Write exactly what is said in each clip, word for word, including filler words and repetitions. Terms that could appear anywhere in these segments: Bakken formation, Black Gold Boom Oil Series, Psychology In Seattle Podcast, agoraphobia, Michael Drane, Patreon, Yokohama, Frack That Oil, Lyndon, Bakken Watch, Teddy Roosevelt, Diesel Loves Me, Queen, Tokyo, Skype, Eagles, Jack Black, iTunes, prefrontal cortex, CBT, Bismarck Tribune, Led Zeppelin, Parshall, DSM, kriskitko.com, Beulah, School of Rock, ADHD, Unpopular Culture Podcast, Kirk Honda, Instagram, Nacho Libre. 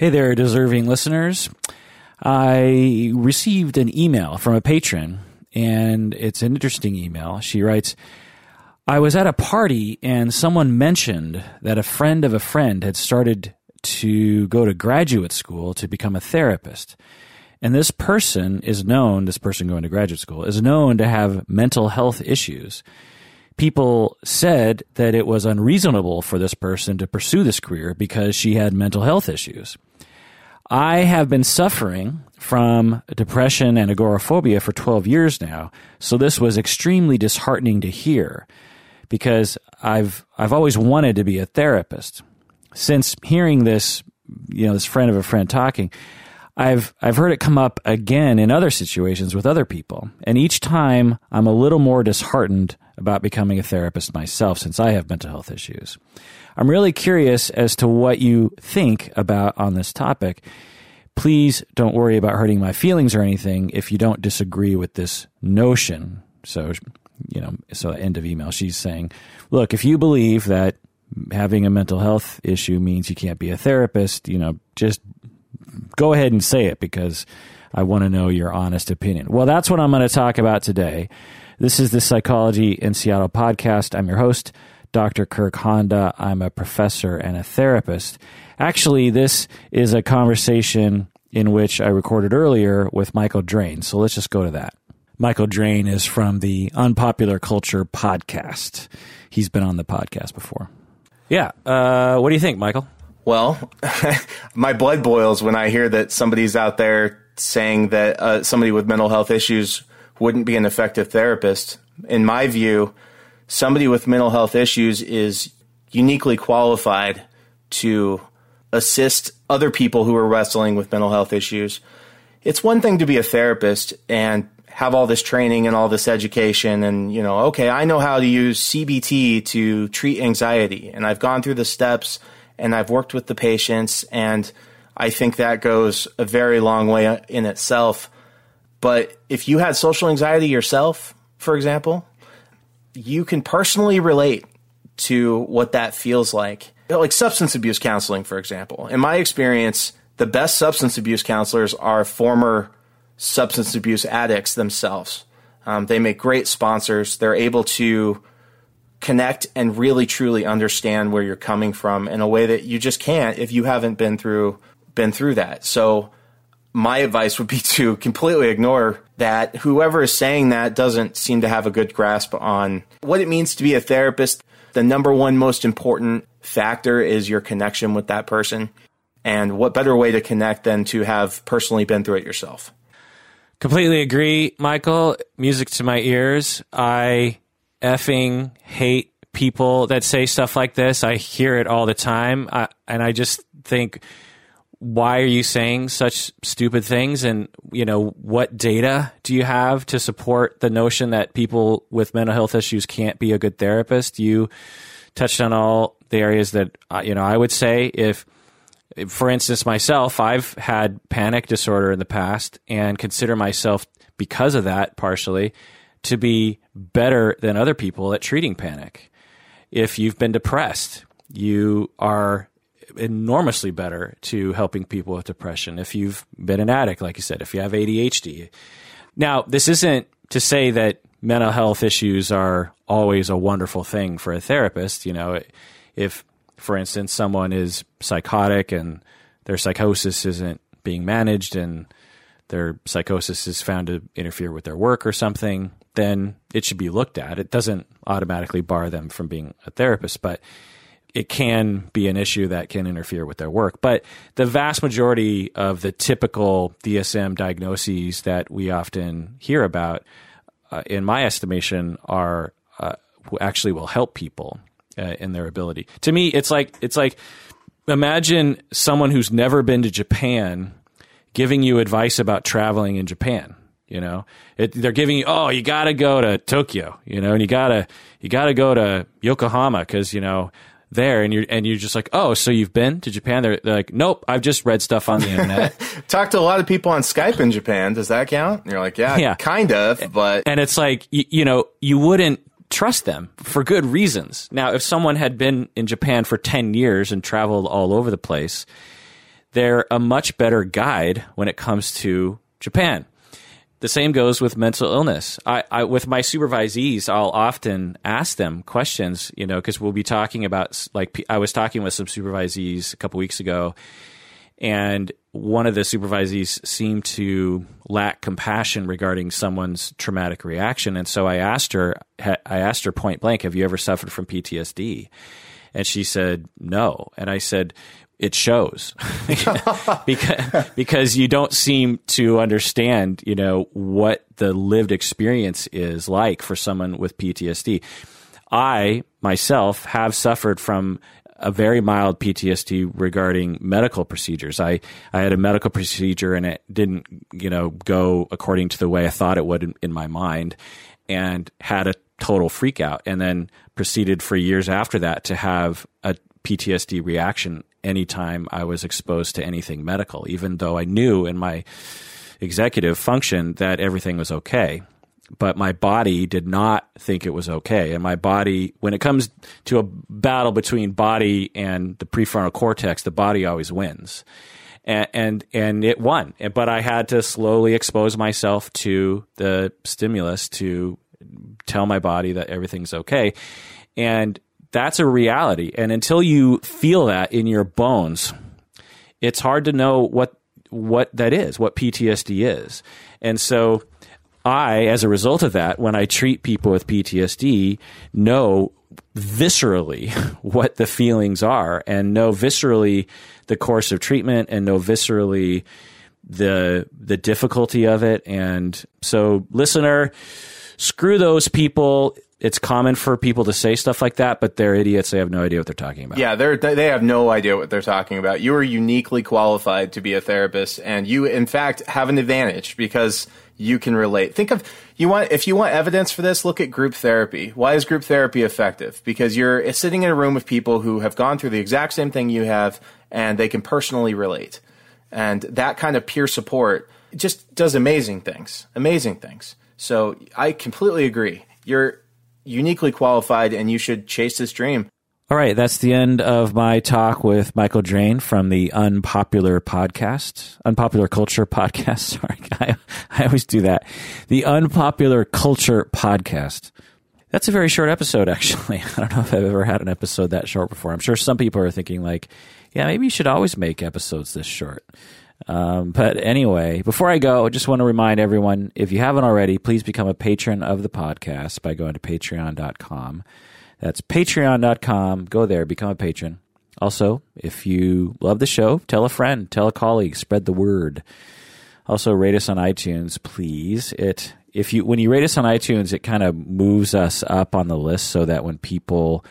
Hey there, deserving listeners. I received an email from a patron, and it's an interesting email. She writes, I was at a party, and someone mentioned that a friend of a friend had started to go to graduate school to become a therapist. And this person is known, this person going to graduate school, is known to have mental health issues. People said that it was unreasonable for this person to pursue this career because she had mental health issues. I have been suffering from depression and agoraphobia for twelve years now, so this was extremely disheartening to hear because I've I've always wanted to be a therapist. Since hearing this, you know, this friend of a friend talking, I've I've heard it come up again in other situations with other people, and each time I'm a little more disheartened about becoming a therapist myself since I have mental health issues. I'm really curious as to what you think about on this topic. Please don't worry about hurting my feelings or anything if you don't disagree with this notion. So, you know, so end of email, she's saying, look, if you believe that having a mental health issue means you can't be a therapist, you know, just go ahead and say it because I want to know your honest opinion. Well, that's what I'm going to talk about today. This is the Psychology in Seattle podcast. I'm your host, Doctor Kirk Honda. I'm a professor and a therapist. Actually, this is a conversation in which I recorded earlier with Michael Drane. So let's just go to that. Michael Drane is from the Unpopular Culture Podcast. He's been on the podcast before. Yeah. Uh, what do you think, Michael? Well, my blood boils when I hear that somebody's out there saying that uh, somebody with mental health issues wouldn't be an effective therapist. In my view, somebody with mental health issues is uniquely qualified to assist other people who are wrestling with mental health issues. It's one thing to be a therapist and have all this training and all this education and, you know, okay, I know how to use C B T to treat anxiety and I've gone through the steps and I've worked with the patients, and I think that goes a very long way in itself. But if you had social anxiety yourself, for example, you can personally relate to what that feels like. Like substance abuse counseling, for example. In my experience, the best substance abuse counselors are former substance abuse addicts themselves. Um, they make great sponsors. They're able to connect and really, truly understand where you're coming from in a way that you just can't if you haven't been through been through that. So my advice would be to completely ignore that. Whoever is saying that doesn't seem to have a good grasp on what it means to be a therapist. The number one most important factor is your connection with that person. And what better way to connect than to have personally been through it yourself? Completely agree, Michael. Music to my ears. I effing hate people that say stuff like this. I hear it all the time. I, and I just think, why are you saying such stupid things? And, you know, what data do you have to support the notion that people with mental health issues can't be a good therapist? You touched on all the areas that, you know, I would say if, if for instance, myself, I've had panic disorder in the past and consider myself, because of that, partially, to be better than other people at treating panic. If you've been depressed, you are enormously better to helping people with depression. If you've been an addict, like you said, if you have A D H D. Now, this isn't to say that mental health issues are always a wonderful thing for a therapist. You know, if, for instance, someone is psychotic and their psychosis isn't being managed and their psychosis is found to interfere with their work or something, then it should be looked at. It doesn't automatically bar them from being a therapist, but it can be an issue that can interfere with their work. But the vast majority of the typical D S M diagnoses that we often hear about, uh, in my estimation, are uh, actually will help people uh, in their ability. To me, it's like it's like imagine someone who's never been to Japan giving you advice about traveling in Japan. You know, it, they're giving you, oh, you got to go to Tokyo, you know, and you gotta you gotta go to Yokohama because, you know, there and you're and you're just like, oh, so you've been to Japan? They're, they're like, nope, I've just read stuff on the internet. Talked to a lot of people on Skype in Japan. Does that count? And you're like, yeah, yeah, kind of, but and it's like you, you know, you wouldn't trust them for good reasons. Now, if someone had been in Japan for ten years and traveled all over the place, they're a much better guide when it comes to Japan. The same goes with mental illness. I, I with my supervisees, I'll often ask them questions, you know, because we'll be talking about, like, I was talking with some supervisees a couple weeks ago, and one of the supervisees seemed to lack compassion regarding someone's traumatic reaction. And so I asked her, I asked her point blank, have you ever suffered from P T S D? And she said, no. And I said, it shows because, because you don't seem to understand, you know, what the lived experience is like for someone with P T S D. I myself have suffered from a very mild P T S D regarding medical procedures. I, I had a medical procedure and it didn't, you know, go according to the way I thought it would in, in my mind, and had a total freak out, and then proceeded for years after that to have a P T S D reaction anytime I was exposed to anything medical, even though I knew in my executive function that everything was okay. But my body did not think it was okay. And my body, when it comes to a battle between body and the prefrontal cortex, the body always wins. And and, and it won. But I had to slowly expose myself to the stimulus to tell my body that everything's okay. And that's a reality. And until you feel that in your bones, it's hard to know what what that is, what P T S D is. And so I, as a result of that, when I treat people with P T S D, know viscerally what the feelings are, and know viscerally the course of treatment, and know viscerally the the difficulty of it. And so, listener, screw those people. It's common for people to say stuff like that, but they're idiots. They have no idea what they're talking about. Yeah, they they have no idea what they're talking about. You are uniquely qualified to be a therapist, and you, in fact, have an advantage because you can relate. Think of you want if you want evidence for this, look at group therapy. Why is group therapy effective? Because you're sitting in a room with people who have gone through the exact same thing you have, and they can personally relate. And that kind of peer support just does amazing things, amazing things. So I completely agree. You're uniquely qualified, and you should chase this dream. All right, that's the end of my talk with Michael Drane from the Unpopular Podcast, Unpopular Culture Podcast. Sorry, I, I always do that. The Unpopular Culture Podcast. That's a very short episode, actually. I don't know if I've ever had an episode that short before. I'm sure some people are thinking, like, yeah, maybe you should always make episodes this short. Um, but anyway, before I go, I just want to remind everyone, if you haven't already, please become a patron of the podcast by going to patreon dot com. That's patreon dot com. Go there, become a patron. Also, if you love the show, tell a friend, tell a colleague, spread the word. Also, rate us on iTunes, please. It if you when you rate us on iTunes, it kind of moves us up on the list so that when people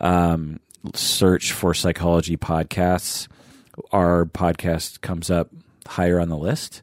um, search for psychology podcasts, our podcast comes up higher on the list,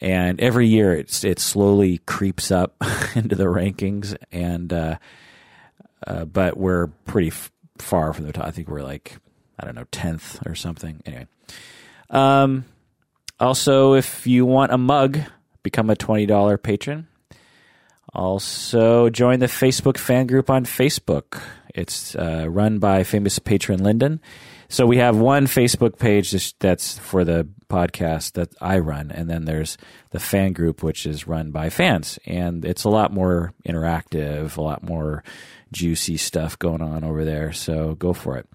and every year it's it slowly creeps up into the rankings. And uh, uh, but we're pretty f- far from the top. I think we're like I don't know tenth or something. Anyway, um, also if you want a mug, become a twenty dollar patron. Also join the Facebook fan group on Facebook. It's uh, run by famous patron Lyndon. So we have one Facebook page that's for the podcast that I run, and then there's the fan group, which is run by fans. And it's a lot more interactive, a lot more juicy stuff going on over there, so go for it.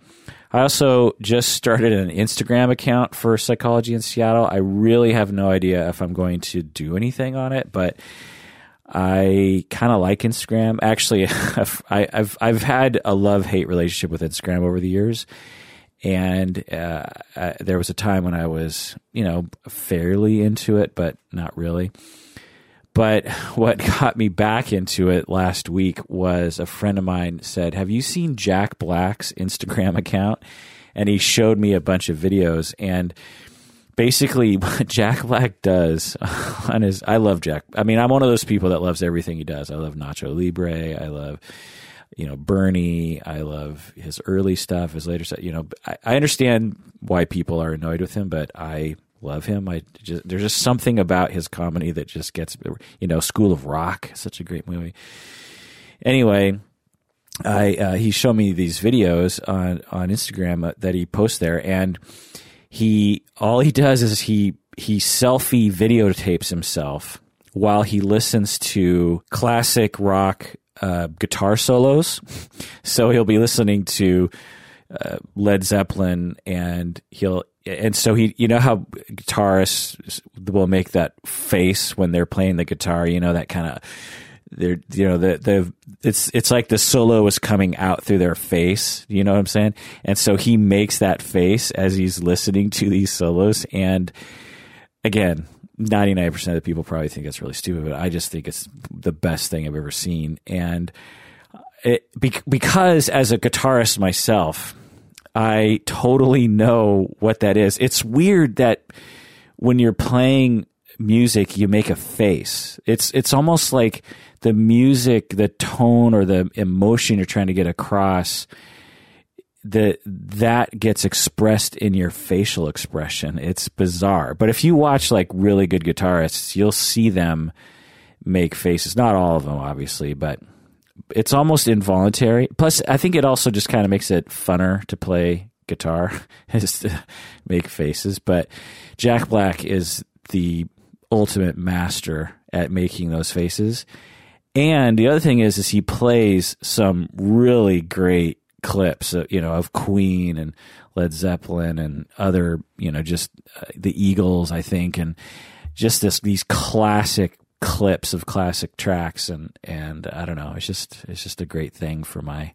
I also just started an Instagram account for Psychology in Seattle. I really have no idea if I'm going to do anything on it, but I kind of like Instagram. Actually, I, I've I've had a love-hate relationship with Instagram over the years. And uh, I, there was a time when I was, you know, fairly into it, but not really. But what got me back into it last week was a friend of mine said, have you seen Jack Black's Instagram account? And he showed me a bunch of videos. And basically what Jack Black does on his – I love Jack. I mean, I'm one of those people that loves everything he does. I love Nacho Libre. I love – you know, Bernie, I love his early stuff, his later stuff. You know, I, I understand why people are annoyed with him, but I love him. I just, there's just something about his comedy that just gets, you know, School of Rock, such a great movie. Anyway, I uh, he showed me these videos on, on Instagram that he posts there, and he all he does is he he selfie videotapes himself while he listens to classic rock uh, guitar solos. So he'll be listening to uh, Led Zeppelin, and he'll and so he you know how guitarists will make that face when they're playing the guitar, you know, that kind of. They're, you know, the the it's it's like the solo is coming out through their face. You know what I'm saying? And so he makes that face as he's listening to these solos. And again, ninety-nine percent of the people probably think it's really stupid, but I just think it's the best thing I've ever seen. And it, because as a guitarist myself, I totally know what that is. It's weird that when you're playing music, you make a face. It's it's almost like the music, the tone, or the emotion you're trying to get across, the, that gets expressed in your facial expression. It's bizarre. But if you watch like really good guitarists, you'll see them make faces. Not all of them, obviously, but it's almost involuntary. Plus, I think it also just kind of makes it funner to play guitar is to make faces. But Jack Black is the ultimate master at making those faces. And the other thing is, is he plays some really great clips, of, you know, of Queen and Led Zeppelin and other, you know, just uh, the Eagles, I think, and just this, these classic clips of classic tracks. And, and I don't know, it's just, it's just a great thing for my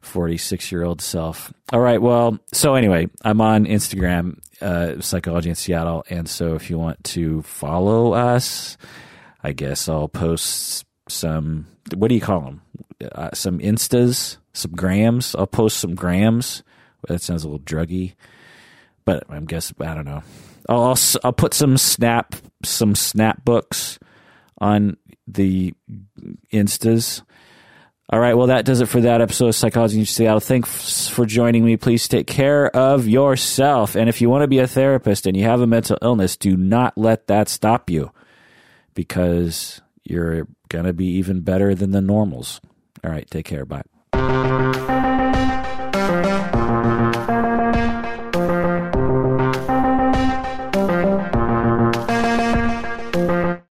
forty-six year old self. All right. Well, so anyway, I'm on Instagram, uh, Psychology in Seattle. And so if you want to follow us, I guess I'll post some, what do you call them? Uh, some Instas, some grams. I'll post some grams. That sounds a little druggy, but I'm guessing, I don't know. I'll, I'll, I'll put some snap, some snap books on the Instas. All right, well, that does it for that episode of Psychology in Seattle. Thanks for joining me. Please take care of yourself. And if you want to be a therapist and you have a mental illness, do not let that stop you, because you're going to be even better than the normals. All right, take care. Bye.